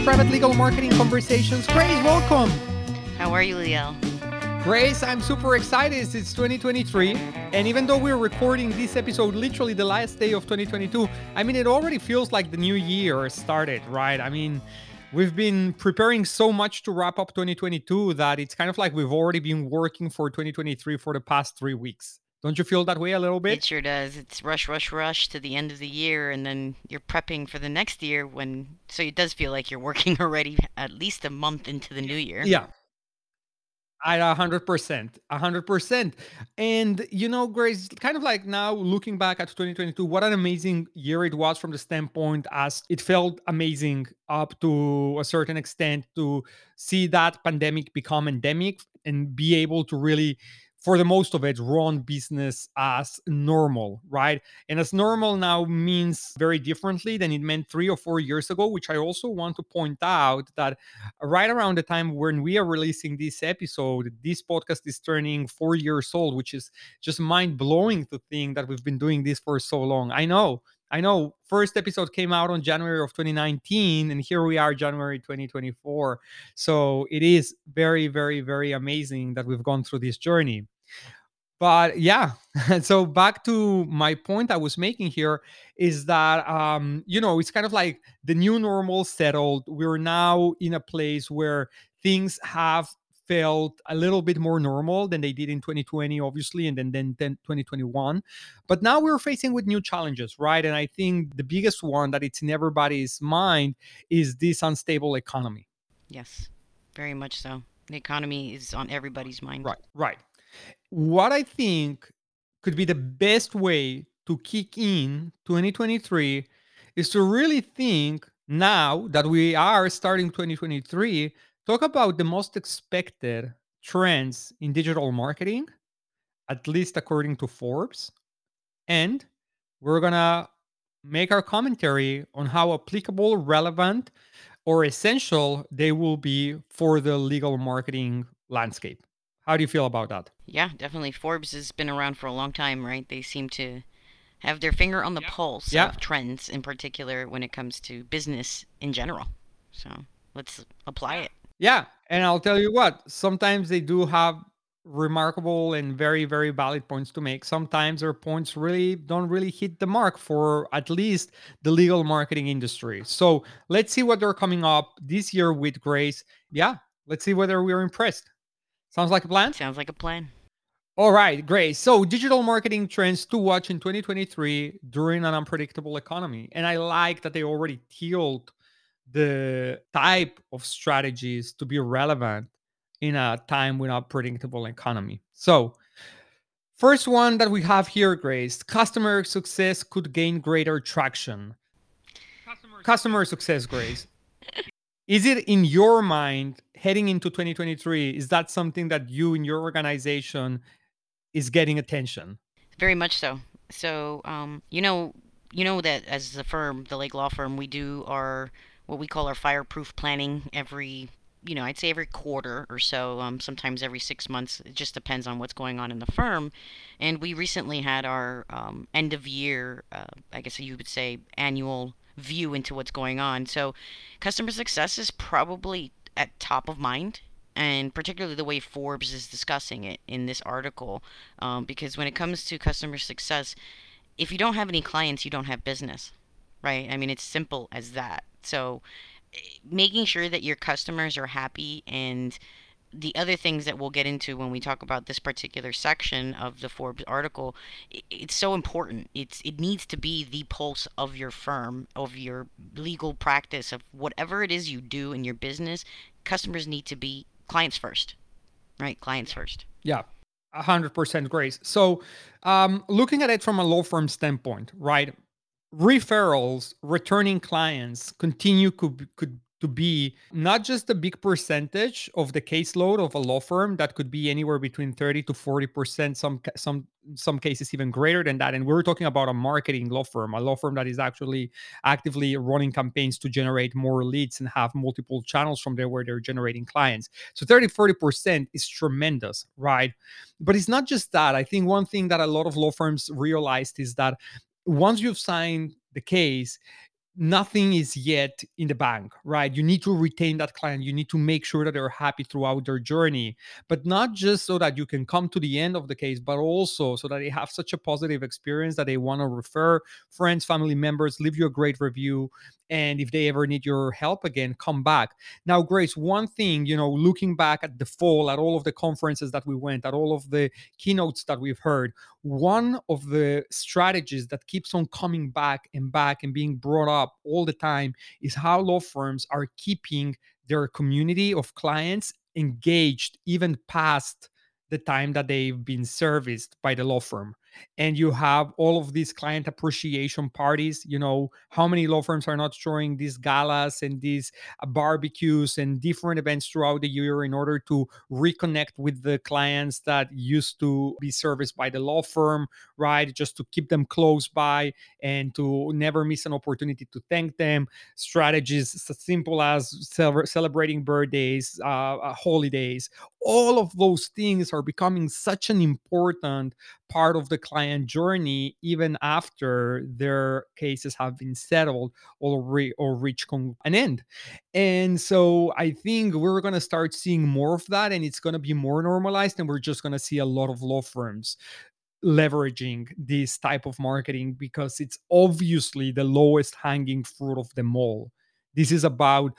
podcast, Private Legal Marketing Conversations. Grace, welcome. How are you, Leo? Grace, I'm super excited. It's 2023. And even though we're recording this episode literally the last day of 2022, I mean, it already feels like the new year started, right? I mean, we've been preparing so much to wrap up 2022 that it's kind of like we've already been working for 2023 for the past 3 weeks. Don't you feel that way a little bit? It sure does. It's rush, rush, rush to the end of the year, and then you're prepping for the next year when... So it does feel like you're working already at least a month into the new year. Yeah. At 100%. 100%. And, you know, Grace, kind of like now looking back at 2022, what an amazing year it was from the standpoint as it felt amazing up to a certain extent to see that pandemic become endemic and be able to really... for the most of it, run business as normal, right? And as normal now means very differently than it meant 3 or 4 years ago, which I also want to point out that right around the time when we are releasing this episode, this podcast is turning 4 years old, which is just mind-blowing to think that we've been doing this for so long. I know. First episode came out on January of 2019, and here we are, January 2024. So it is very, very, very amazing that we've gone through this journey. But yeah, so back to my point I was making here is that, you know, it's kind of like the new normal settled. We're now in a place where things have felt a little bit more normal than they did in 2020, obviously, and then 2021. But now we're facing with new challenges, right? And I think the biggest one that it's in everybody's mind is this unstable economy. Yes, very much so. The economy is on everybody's mind. Right. What I think could be the best way to kick in 2023 is to really think now that we are starting 2023, talk about the most expected trends in digital marketing, at least according to Forbes. And we're going to make our commentary on how applicable, relevant, or essential they will be for the legal marketing landscape. How do you feel about that? Yeah, definitely. Forbes has been around for a long time, right? They seem to have their finger on the pulse of trends, in particular when it comes to business in general. So let's apply it. Yeah. And I'll tell you what, sometimes they do have remarkable and very, very valid points to make. Sometimes their points really don't really hit the mark for at least the legal marketing industry. So let's see what they're coming up this year with, Grace. Yeah. Let's see whether we're impressed. Sounds like a plan? Sounds like a plan. All right, Grace. So digital marketing trends to watch in 2023 during an unpredictable economy. And I like that they already tealed the type of strategies to be relevant in a time with a predictable economy. So first one that we have here, Grace, customer success could gain greater traction. Customer success, Grace. Is it in your mind heading into 2023? Is that something that you in your organization is getting attention? Very much so. So, you know that as a firm, the Lake Law Firm, we do our... what we call our fireproof planning every, I'd say every quarter or so, sometimes every 6 months. It just depends on what's going on in the firm. And we recently had our end of year, I guess you would say, annual view into what's going on. So customer success is probably at top of mind, and particularly the way Forbes is discussing it in this article, because when it comes to customer success, if you don't have any clients, you don't have business, right? I mean, it's simple as that. So making sure that your customers are happy, and the other things that we'll get into when we talk about this particular section of the Forbes article, it's so important. It needs to be the pulse of your firm, of your legal practice, of whatever it is you do in your business. Customers need to be clients first, right? Clients first. Yeah. 100%, Grace. So looking at it from a law firm standpoint, right? Referrals, returning clients continue could to be not just a big percentage of the caseload of a law firm. That could be anywhere between 30 to 40%, some cases even greater than that. And we're talking about a marketing law firm, a law firm that is actually actively running campaigns to generate more leads and have multiple channels from there where they're generating clients. So 30, 40% is tremendous, right? But it's not just that. I think one thing that a lot of law firms realized is that once you've signed the case, nothing is yet in the bank, right? You need to retain that client. You need to make sure that they're happy throughout their journey, but not just so that you can come to the end of the case, but also so that they have such a positive experience that they want to refer friends, family members, leave you a great review. And if they ever need your help again, come back. Now, Grace, one thing, you know, looking back at the fall, at all of the conferences that we went, at all of the keynotes that we've heard, one of the strategies that keeps on coming back and being brought up all the time is how law firms are keeping their community of clients engaged even past the time that they've been serviced by the law firm. And you have all of these client appreciation parties. You know, how many law firms are not throwing these galas and these barbecues and different events throughout the year in order to reconnect with the clients that used to be serviced by the law firm, right? Just to keep them close by and to never miss an opportunity to thank them. Strategies as simple as celebrating birthdays, holidays. All of those things are becoming such an important part of the client journey, even after their cases have been settled or reach an end. And so I think we're going to start seeing more of that, and it's going to be more normalized, and we're just going to see a lot of law firms leveraging this type of marketing because it's obviously the lowest hanging fruit of them all. This is about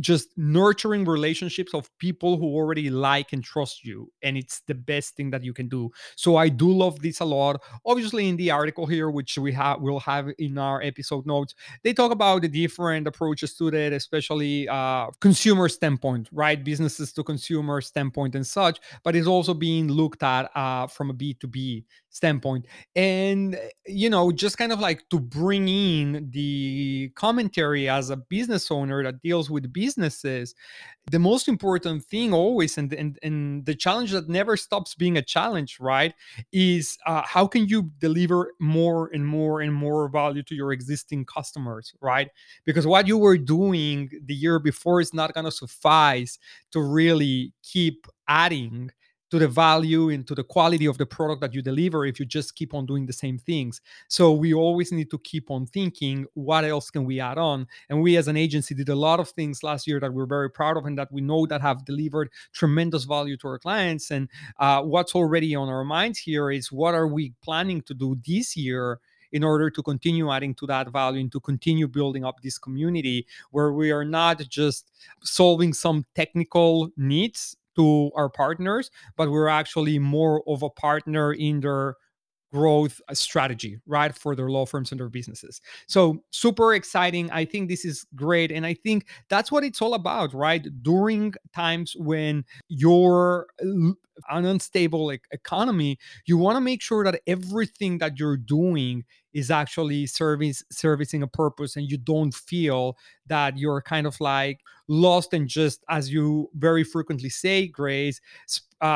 just nurturing relationships of people who already like and trust you. And it's the best thing that you can do. So I do love this a lot. Obviously, in the article here, which we'll have in our episode notes, they talk about the different approaches to that, especially consumer standpoint, right? Businesses to consumer standpoint and such, but it's also being looked at from a B2B standpoint. And, you know, just kind of like to bring in the commentary as a business owner that deals with businesses, the most important thing always, and the challenge that never stops being a challenge, right, is how can you deliver more and more and more value to your existing customers, right? Because what you were doing the year before is not going to suffice to really keep adding to the value and to the quality of the product that you deliver if you just keep on doing the same things. So we always need to keep on thinking, what else can we add on? And we as an agency did a lot of things last year that we're very proud of and that we know that have delivered tremendous value to our clients. And what's already on our minds here is, what are we planning to do this year in order to continue adding to that value and to continue building up this community where we are not just solving some technical needs to our partners, but we're actually more of a partner in their growth strategy, right, for their law firms and their businesses. So super exciting. I think this is great. And I think that's what it's all about, right? During times when you're an unstable economy, you want to make sure that everything that you're doing is actually servicing a purpose, and you don't feel that you're kind of like lost and just, as you very frequently say, Grace,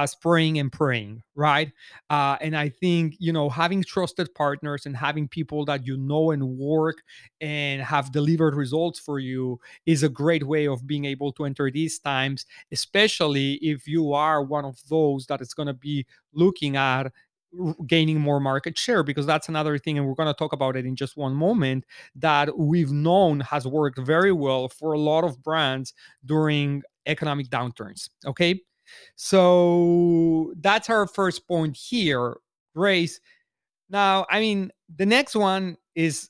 spraying and praying, right? And I think, you know, having trusted partners and having people that you know and work and have delivered results for you is a great way of being able to enter these times, especially if you are one of those that is going to be looking at gaining more market share, because that's another thing, and we're going to talk about it in just one moment, that we've known has worked very well for a lot of brands during economic downturns. Okay, so that's our first point here, Grace. Now, I mean, the next one is,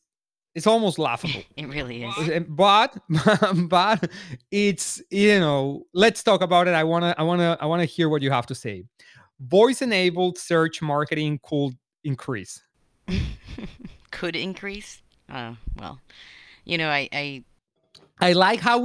it's almost laughable. It really is. But it's, you know, let's talk about it. I want to hear what you have to say. Voice-enabled search marketing could increase. Could increase? Well, you know, I like how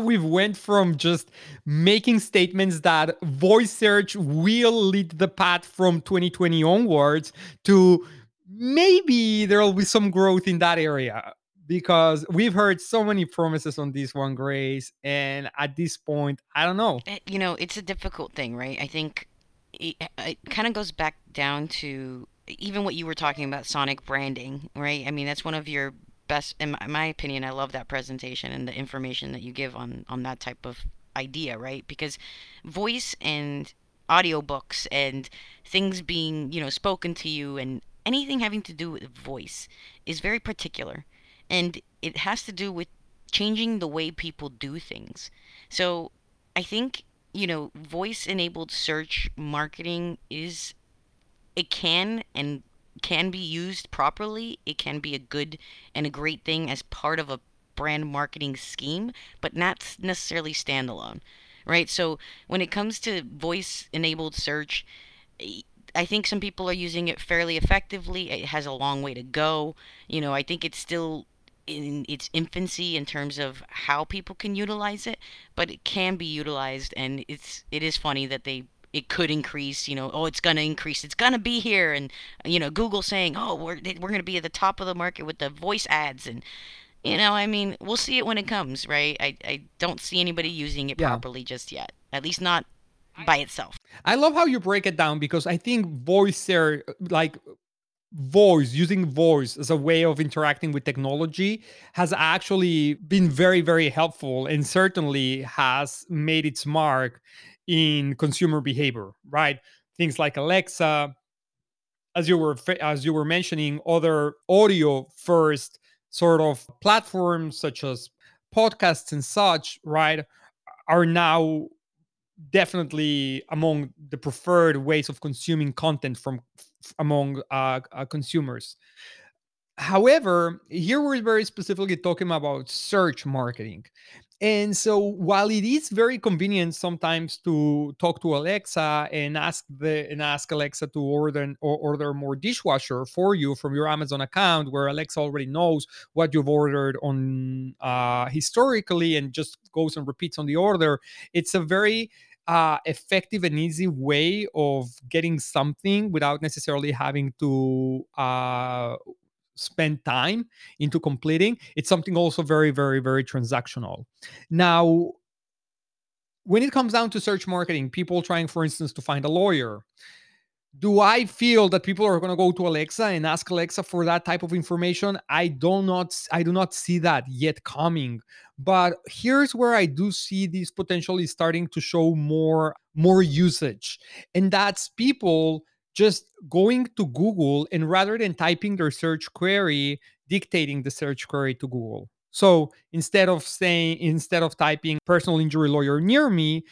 we've went from just making statements that voice search will lead the path from 2020 onwards to maybe there will be some growth in that area, because we've heard so many promises on this one, Grace, and at this point, I don't know. You know, it's a difficult thing, right? I think it kind of goes back down to even what you were talking about, sonic branding, right? I mean, that's one of your best, in my opinion, I love that presentation and the information that you give on that type of idea, right? Because voice and audiobooks and things being, you know, spoken to you and anything having to do with voice is very particular. And it has to do with changing the way people do things. So I think, you know, voice-enabled search marketing is, it can and can be used properly. It can be a good and a great thing as part of a brand marketing scheme, but not necessarily standalone, right? So when it comes to voice-enabled search, I think some people are using it fairly effectively. It has a long way to go. You know, I think it's still in its infancy in terms of how people can utilize it, but it can be utilized, and it is funny that it could increase, you know, oh, it's going to increase, it's going to be here, and, you know, Google saying, oh, we're going to be at the top of the market with the voice ads, and, you know, I mean, we'll see it when it comes, right? I don't see anybody using it properly just yet, at least not by itself. I love how you break it down, because I think using voice as a way of interacting with technology has actually been very, very helpful, and certainly has made its mark in consumer behavior, right? Things like Alexa, as you were mentioning, other audio first sort of platforms such as podcasts and such, right, are now definitely among the preferred ways of consuming content from among consumers. However, here we're very specifically talking about search marketing. And so while it is very convenient sometimes to talk to Alexa and ask Alexa to order more dishwasher for you from your Amazon account, where Alexa already knows what you've ordered on historically and just goes and repeats on the order, it's a very effective and easy way of getting something without necessarily having to spend time into completing. It's something also very, very, very transactional. Now, when it comes down to search marketing, people trying, for instance, to find a lawyer, do I feel that people are going to go to Alexa and ask Alexa for that type of information? I do not see that yet coming. But here's where I do see this potentially starting to show more usage. And that's people just going to Google and rather than typing their search query, dictating the search query to Google. So instead of typing personal injury lawyer near me,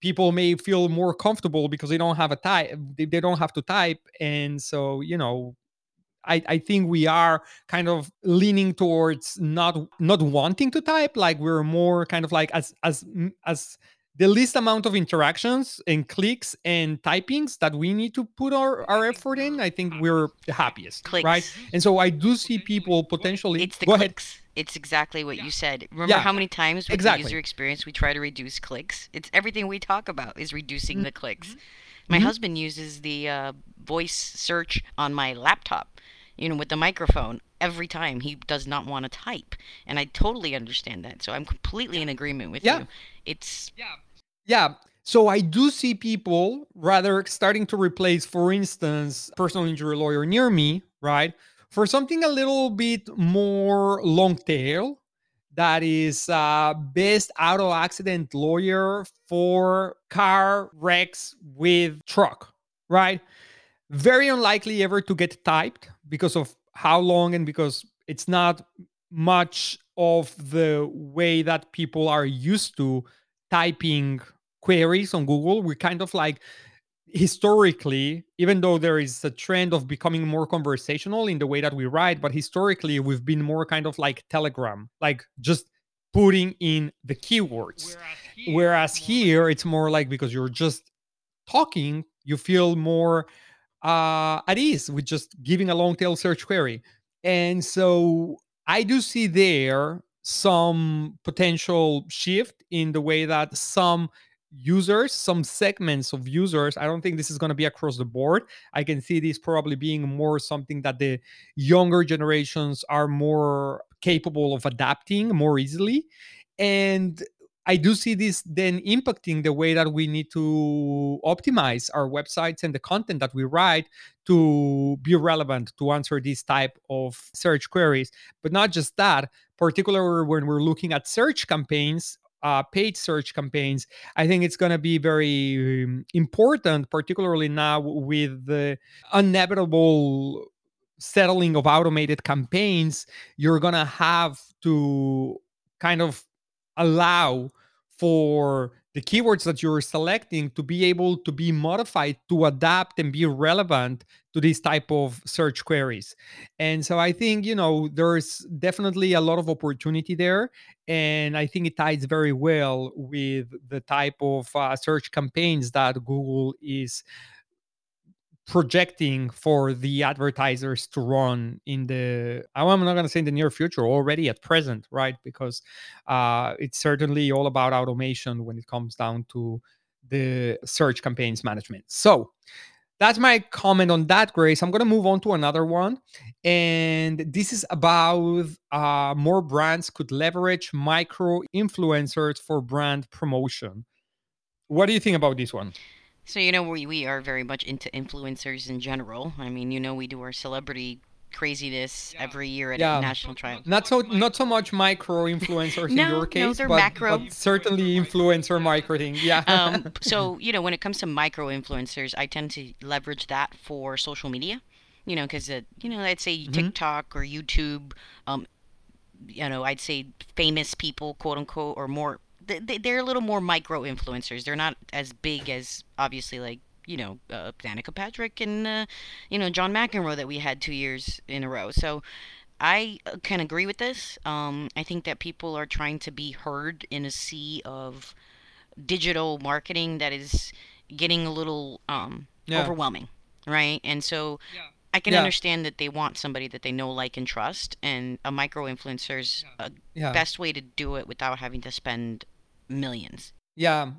people may feel more comfortable because they don't have a type. They don't have to type. And so, you know, I think we are kind of leaning towards not wanting to type. Like we're more kind of like as the least amount of interactions and clicks and typings that we need to put our effort in, I think we're the happiest, clicks. Right? And so I do see people potentially... It's the clicks. Ahead. It's exactly what you said. Remember how many times with the user experience we try to reduce clicks? It's everything we talk about is reducing the clicks. My husband uses the voice search on my laptop, you know, with the microphone every time. He does not want to type. And I totally understand that. So I'm completely in agreement with you. It's... Yeah. So I do see people rather starting to replace, for instance, personal injury lawyer near me, right, for something a little bit more long tail that is best auto accident lawyer for car wrecks with truck, right? Very unlikely ever to get typed because of how long and because it's not much of the way that people are used to typing queries on Google. We're kind of like historically, even though there is a trend of becoming more conversational in the way that we write, but historically we've been more kind of like Telegram, like just putting in the keywords. Whereas here it's more like because you're just talking, you feel more at ease with just giving a long tail search query. And so I do see there some potential shift in the way that some users, some segments of users, I don't think this is going to be across the board. I can see this probably being more something that the younger generations are more capable of adapting more easily. And I do see this then impacting the way that we need to optimize our websites and the content that we write to be relevant, to answer these type of search queries. But not just that, particularly when we're looking at search campaigns, paid search campaigns, I think it's going to be very important, particularly now with the inevitable settling of automated campaigns, you're going to have to kind of allow for the keywords that you're selecting to be able to be modified to adapt and be relevant to these type of search queries. And so I think, you know, there's definitely a lot of opportunity there. And I think it ties very well with the type of search campaigns that Google is projecting for the advertisers to run in the, I'm not going to say in the near future, already at present, right? Because it's certainly all about automation when it comes down to the search campaigns management. So that's my comment on that, Grace. I'm going to move on to another one. And this is about more brands could leverage micro-influencers for brand promotion. What do you think about this one? So, you know, we are very much into influencers in general. I mean, you know, we do our celebrity craziness every year at National Trial. Not so much micro influencers in your case, they're macro. But certainly influencer marketing. Yeah. So, you know, when it comes to micro influencers, I tend to leverage that for social media, you know, because, you know, I'd say TikTok or YouTube, you know, I'd say famous people, quote unquote, or more. They're a little more micro-influencers. They're not as big as, obviously, like, you know, Danica Patrick and, you know, John McEnroe that we had 2 years in a row. So I can agree with this. I think that people are trying to be heard in a sea of digital marketing that is getting a little overwhelming, right? And so I can understand that they want somebody that they know, like, and trust. And a micro-influencer's best way to do it without having to spend millions. Great. I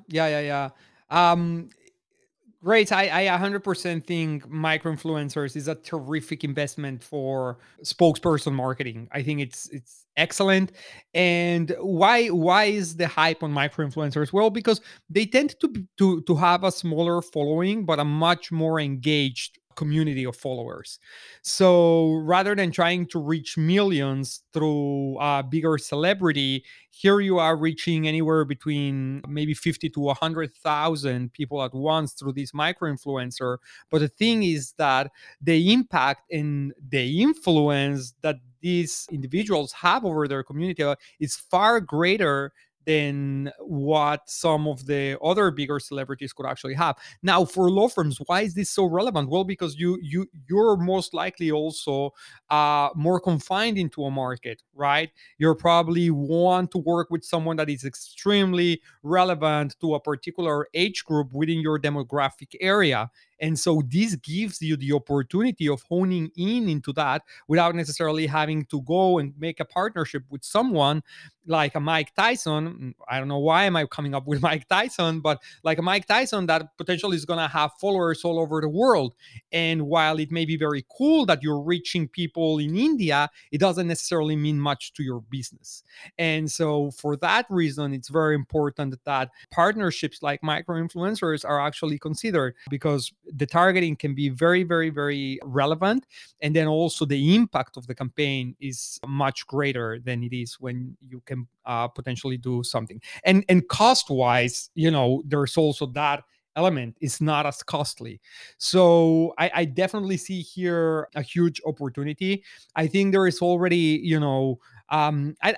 100% think micro-influencers is a terrific investment for spokesperson marketing. I think it's excellent. And why is the hype on micro-influencers? Well, because they tend to have a smaller following, but a much more engaged community of followers. So rather than trying to reach millions through a bigger celebrity, here you are reaching anywhere between maybe 50 to 100,000 people at once through this micro-influencer. But the thing is that the impact and the influence that these individuals have over their community is far greater than what some of the other bigger celebrities could actually have. Now, for law firms, why is this so relevant? Well, because you're most likely also more confined into a market, right? You're probably want to work with someone that is extremely relevant to a particular age group within your demographic area. And so this gives you the opportunity of honing in into that without necessarily having to go and make a partnership with someone like a Mike Tyson. I don't know why am I coming up with Mike Tyson, but like a Mike Tyson that potentially is going to have followers all over the world. And while it may be very cool that you're reaching people in India, it doesn't necessarily mean much to your business. And so for that reason, it's very important that partnerships like micro-influencers are actually considered, because the targeting can be very, very, very relevant. And then also the impact of the campaign is much greater than it is when you can potentially do something. And cost-wise, you know, there's also that element. It's not as costly. So I definitely see here a huge opportunity. I think there is already, you know, I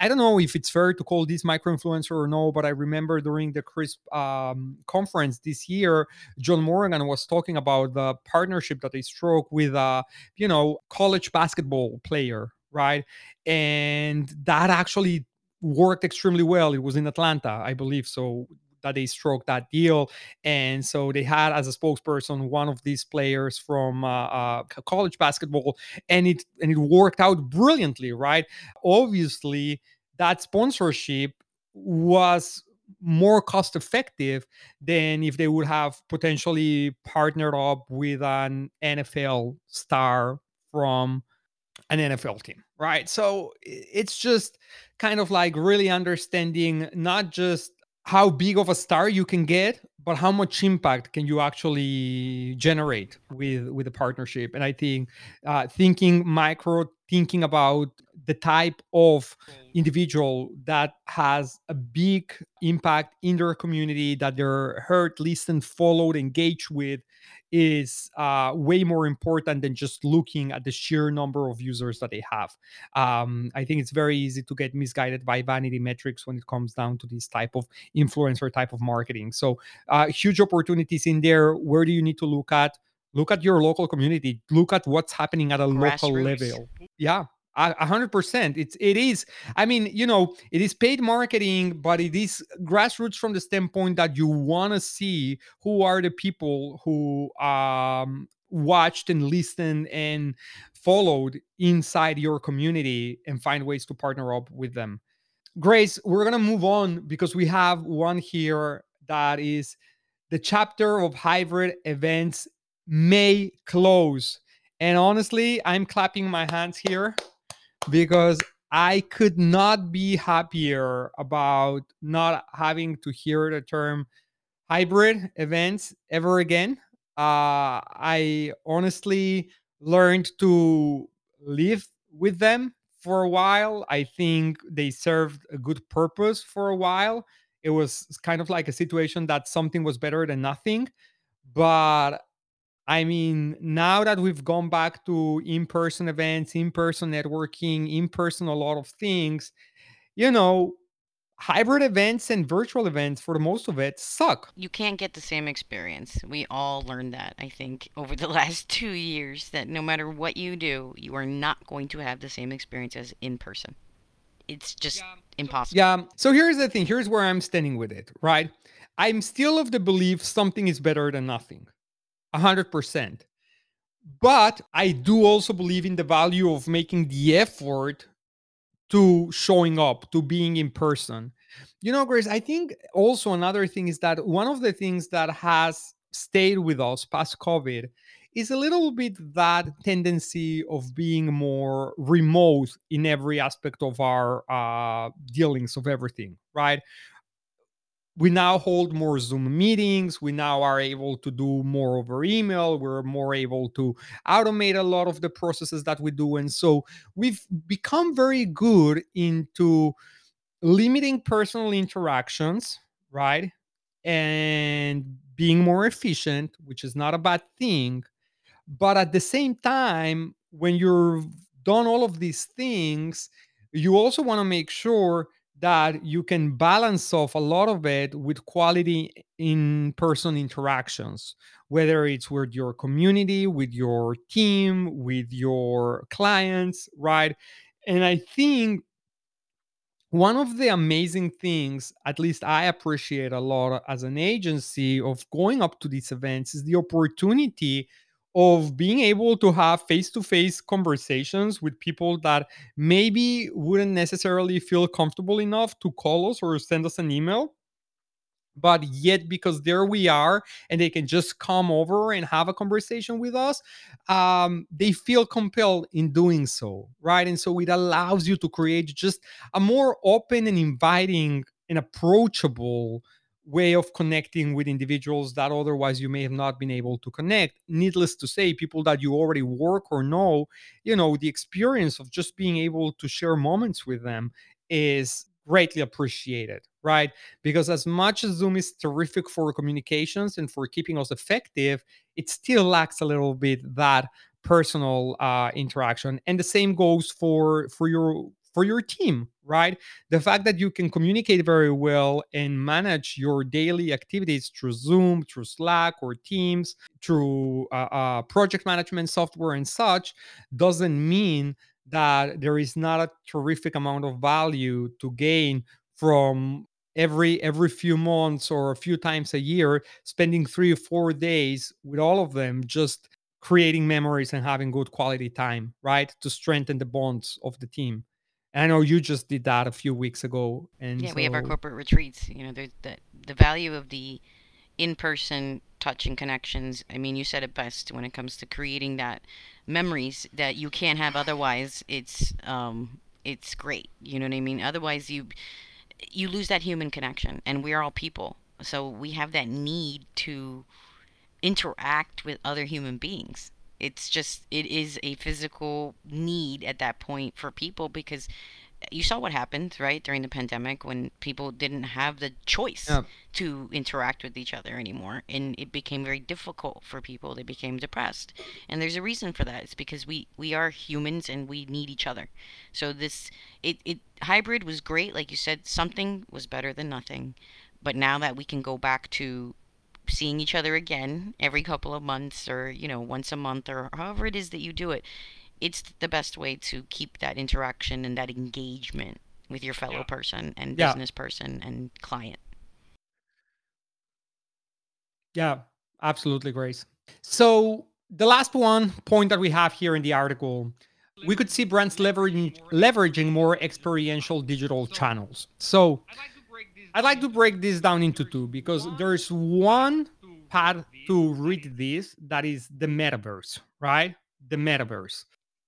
don't know if it's fair to call this micro-influencer or no, but I remember during the CRISP conference this year, John Morgan was talking about the partnership that they struck with a, you know, college basketball player, right? And that actually worked extremely well. It was in Atlanta, I believe, so that they struck that deal. And so they had as a spokesperson one of these players from college basketball, and it worked out brilliantly, right? Obviously, that sponsorship was more cost effective than if they would have potentially partnered up with an NFL star from an NFL team, right? So it's just kind of like really understanding not just how big of a star you can get, but how much impact can you actually generate with a partnership. And I think thinking micro, thinking about the type of individual that has a big impact in their community, that they're heard, listened, followed, engaged with, is way more important than just looking at the sheer number of users that they have. I think it's very easy to get misguided by vanity metrics when it comes down to this type of influencer type of marketing. So huge opportunities in there. Where do you need to look at? Look at your local community. Look at what's happening at a local level. Yeah. 100%. It is. I mean, you know, it is paid marketing, but it is grassroots from the standpoint that you want to see who are the people who watched and listened and followed inside your community, and find ways to partner up with them. Grace, we're going to move on because we have one here that is the chapter of hybrid events may close. And honestly, I'm clapping my hands here, because I could not be happier about not having to hear the term hybrid events ever again. I honestly learned to live with them for a while. I think they served a good purpose for a while. It was kind of like a situation that something was better than nothing. But I mean, now that we've gone back to in-person events, in-person networking, in-person a lot of things, you know, hybrid events and virtual events, for the most of it, suck. You can't get the same experience. We all learned that, I think, over the last 2 years, that no matter what you do, you are not going to have the same experience as in person. It's just impossible. Yeah. So here's the thing. Here's where I'm standing with it, right? I'm still of the belief something is better than nothing. 100%. But I do also believe in the value of making the effort to showing up, to being in person. You know, Grace, I think also another thing is that one of the things that has stayed with us past COVID is a little bit that tendency of being more remote in every aspect of our dealings of everything, right? We now hold more Zoom meetings. We now are able to do more over email. We're more able to automate a lot of the processes that we do. And so we've become very good into limiting personal interactions, right? And being more efficient, which is not a bad thing. But at the same time, when you've done all of these things, you also want to make sure that you can balance off a lot of it with quality in-person interactions, whether it's with your community, with your team, with your clients, right? And I think one of the amazing things, at least I appreciate a lot as an agency, of going up to these events is the opportunity of being able to have face-to-face conversations with people that maybe wouldn't necessarily feel comfortable enough to call us or send us an email. But yet, because there we are and they can just come over and have a conversation with us, they feel compelled in doing so, right? And so it allows you to create just a more open and inviting and approachable way of connecting with individuals that otherwise you may have not been able to connect. Needless to say, people that you already work or know, you know, the experience of just being able to share moments with them is greatly appreciated, right? Because as much as Zoom is terrific for communications and for keeping us effective, it still lacks a little bit that personal interaction. And the same goes for your team, right? The fact that you can communicate very well and manage your daily activities through Zoom, through Slack or Teams, through project management software and such, doesn't mean that there is not a terrific amount of value to gain from every few months or a few times a year, spending 3 or 4 days with all of them, just creating memories and having good quality time, right? To strengthen the bonds of the team. I know you just did that a few weeks ago. And yeah, so we have our corporate retreats. You know, the value of the in-person touch and connections. I mean, you said it best when it comes to creating that memories that you can't have otherwise. It's great. You know what I mean? Otherwise, you lose that human connection, and we're all people. So we have that need to interact with other human beings. It's just, it is a physical need at that point for people, because you saw what happened, right, during the pandemic when people didn't have the choice to interact with each other anymore. And it became very difficult for people. They became depressed. And there's a reason for that. It's because we are humans and we need each other. So this hybrid was great. Like you said, something was better than nothing. But now that we can go back to seeing each other again every couple of months, or, you know, once a month, or however it is that you do it, it's the best way to keep that interaction and that engagement with your fellow person and business person and client. Yeah, absolutely, Grace. So the last one point that we have here in the article, we could see brands leveraging more experiential digital channels. So I'd like to break this down into two, because there's one path to read this that is the metaverse, right? The metaverse.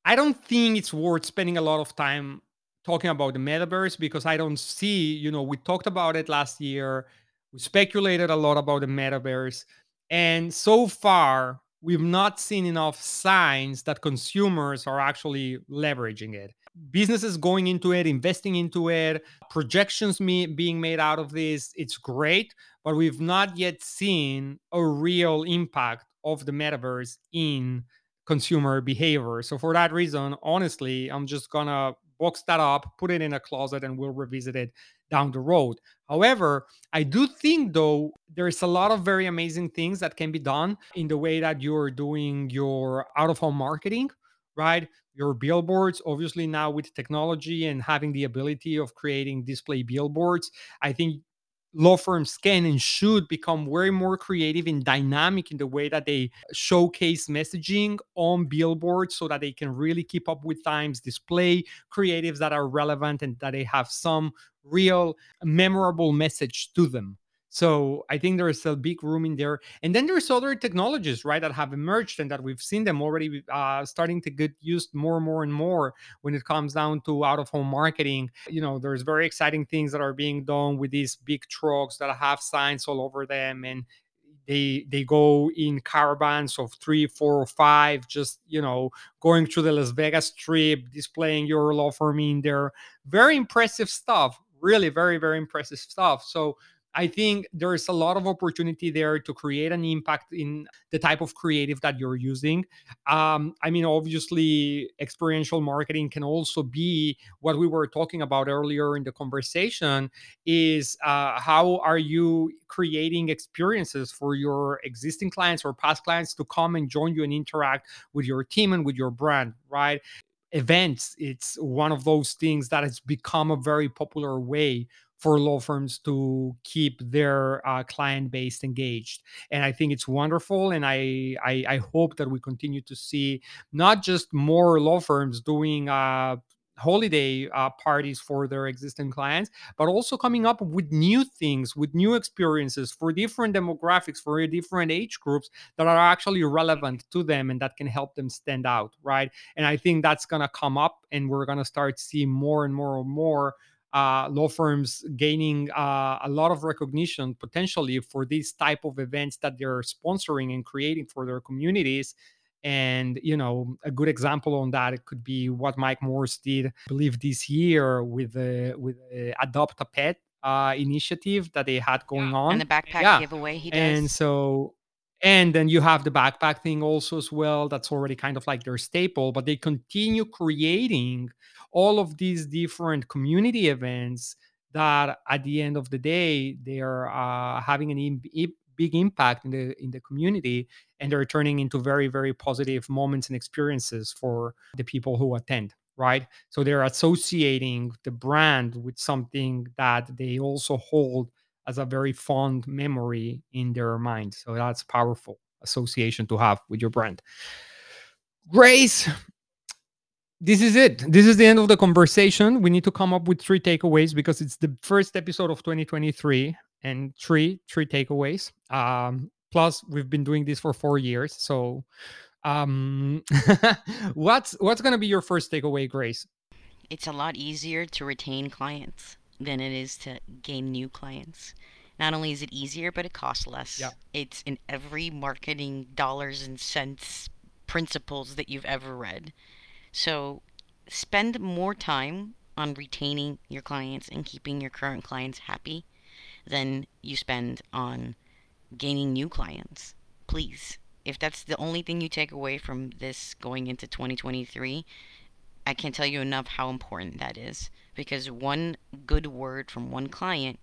I don't think it's worth spending a lot of time talking about the metaverse, because I don't see, you know, we talked about it last year. We speculated a lot about the metaverse. And so far, we've not seen enough signs that consumers are actually leveraging it. Businesses going into it, investing into it, projections being made out of this. It's great, but we've not yet seen a real impact of the metaverse in consumer behavior. So for that reason, honestly, I'm just going to box that up, put it in a closet, and we'll revisit it down the road. However, I do think, though, there is a lot of very amazing things that can be done in the way that you're doing your out-of-home marketing, right? Your billboards, obviously now with technology and having the ability of creating display billboards, I think law firms can and should become way more creative and dynamic in the way that they showcase messaging on billboards so that they can really keep up with times, display creatives that are relevant and that they have some real memorable message to them. So I think there is a big room in there. And then there's other technologies, right, that have emerged and that we've seen them already starting to get used more and more and more when it comes down to out-of-home marketing. You know, there's very exciting things that are being done with these big trucks that have signs all over them, and they go in caravans of 3, 4, or 5, just, you know, going through the Las Vegas Strip, displaying your law firm in there. Very impressive stuff, really very, very impressive stuff. So I think there is a lot of opportunity there to create an impact in the type of creative that you're using. I mean, obviously, experiential marketing can also be what we were talking about earlier in the conversation, is how are you creating experiences for your existing clients or past clients to come and join you and interact with your team and with your brand, right? Events, it's one of those things that has become a very popular way for law firms to keep their client base engaged. And I think it's wonderful. And I hope that we continue to see not just more law firms doing holiday parties for their existing clients, but also coming up with new things, with new experiences for different demographics, for different age groups that are actually relevant to them and that can help them stand out, right? And I think that's gonna come up, and we're gonna start seeing more and more and more law firms gaining a lot of recognition potentially for these type of events that they're sponsoring and creating for their communities. And, you know, a good example on that, it could be what Mike Morse did, I believe, this year with the Adopt a Pet initiative that they had going on. And the backpack giveaway he does. And then you have the backpack thing also as well. That's already kind of like their staple, but they continue creating all of these different community events that at the end of the day, they are having a big impact in the community, and they're turning into very, very positive moments and experiences for the people who attend, right? So they're associating the brand with something that they also hold as a very fond memory in their mind. So that's powerful association to have with your brand. Grace, this is it. This is the end of the conversation. We need to come up with 3 takeaways, because it's the first episode of 2023, and three takeaways. Plus, we've been doing this for 4 years. So what's going to be your first takeaway, Grace? It's a lot easier to retain clients than it is to gain new clients. Not only is it easier, but it costs less. It's in every marketing dollars and cents principles that you've ever read. So spend more time on retaining your clients and keeping your current clients happy than you spend on gaining new clients. Please. If that's the only thing you take away from this going into 2023, I can't tell you enough how important that is, because one good word from one client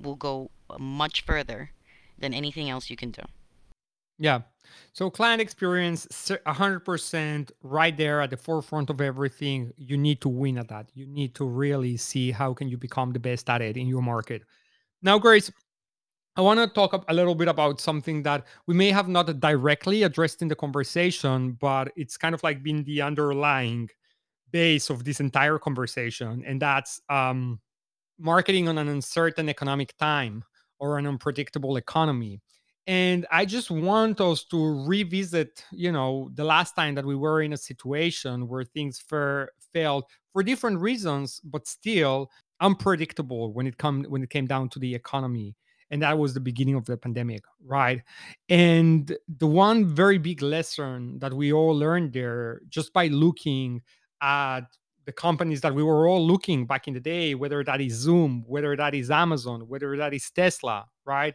will go much further than anything else you can do. Yeah. So client experience, 100% right there at the forefront of everything. You need to win at that. You need to really see how can you become the best at it in your market. Now, Grace, I want to talk a little bit about something that we may have not directly addressed in the conversation, but it's kind of like been the underlying base of this entire conversation. And that's marketing on an uncertain economic time or an unpredictable economy. And I just want us to revisit, you know, the last time that we were in a situation where things failed for different reasons, but still unpredictable when it came down to the economy. And that was the beginning of the pandemic, right? And the one very big lesson that we all learned there, just by looking at the companies that we were all looking back in the day, whether that is Zoom, whether that is Amazon, whether that is Tesla, right?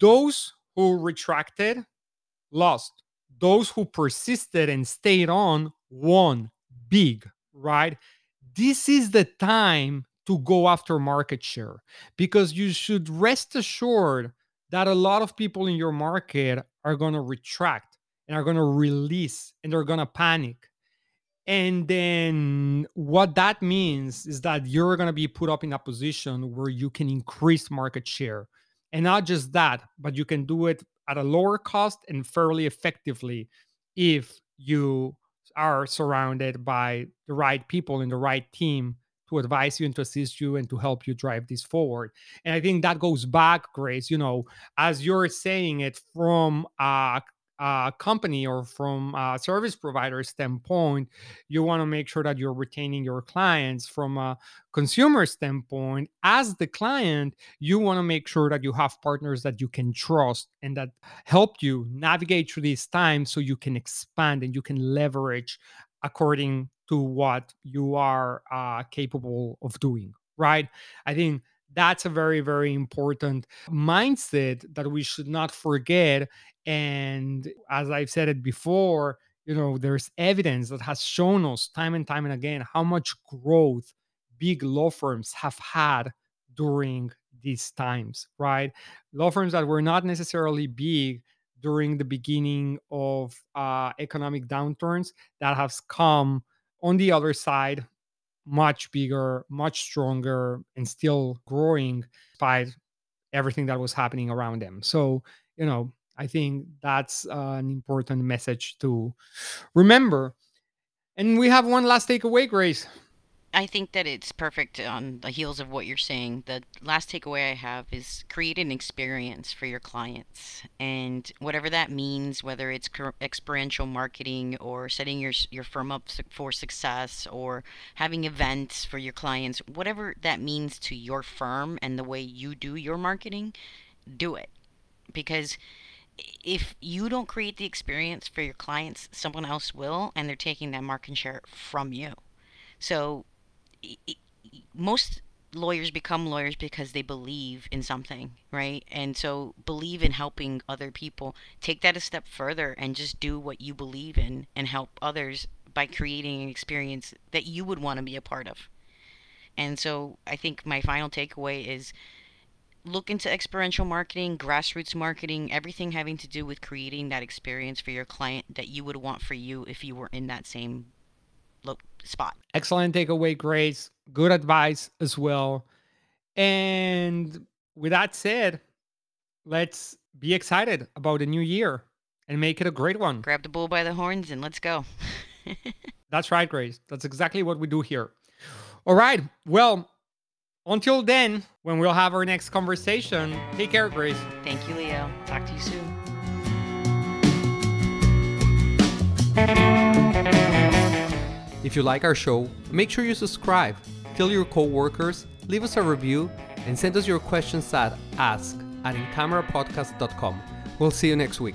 Those who retracted lost. Those who persisted and stayed on won big, right? This is the time to go after market share, because you should rest assured that a lot of people in your market are going to retract and are going to release and they're going to panic. And then what that means is that you're going to be put up in a position where you can increase market share. And not just that, but you can do it at a lower cost and fairly effectively if you are surrounded by the right people and the right team to advise you and to assist you and to help you drive this forward. And I think that goes back, Grace, you know, as you're saying it, from a company or from a service provider standpoint, you want to make sure that you're retaining your clients. From a consumer standpoint, as the client, you want to make sure that you have partners that you can trust and that help you navigate through these times so you can expand and you can leverage according to what you are capable of doing, right? I think that's a very, very important mindset that we should not forget. And as I've said it before, you know, there's evidence that has shown us time and time and again how much growth big law firms have had during these times, right? Law firms that were not necessarily big during the beginning of economic downturns that has come on the other side much bigger, much stronger, and still growing despite everything that was happening around them. So, you know, I think that's an important message to remember. And we have one last takeaway, Grace. I think that it's perfect on the heels of what you're saying. The last takeaway I have is create an experience for your clients. And whatever that means, whether it's experiential marketing or setting your firm up for success or having events for your clients, whatever that means to your firm and the way you do your marketing, do it. Because if you don't create the experience for your clients, someone else will, and they're taking that market share from you. So most lawyers become lawyers because they believe in something, right? And so believe in helping other people. Take that a step further and just do what you believe in and help others by creating an experience that you would want to be a part of. And so I think my final takeaway is look into experiential marketing, grassroots marketing, everything having to do with creating that experience for your client that you would want for you if you were in that same spot. Excellent takeaway, Grace. Good advice as well. And with that said, let's be excited about the new year and make it a great one. Grab the bull by the horns and let's go. That's right, Grace. That's exactly what we do here. All right. Well, until then, when we'll have our next conversation, take care, Grace. Thank you, Leo. Talk to you soon. If you like our show, make sure you subscribe, tell your coworkers, leave us a review, and send us your questions at ask@incamerapodcast.com. We'll see you next week.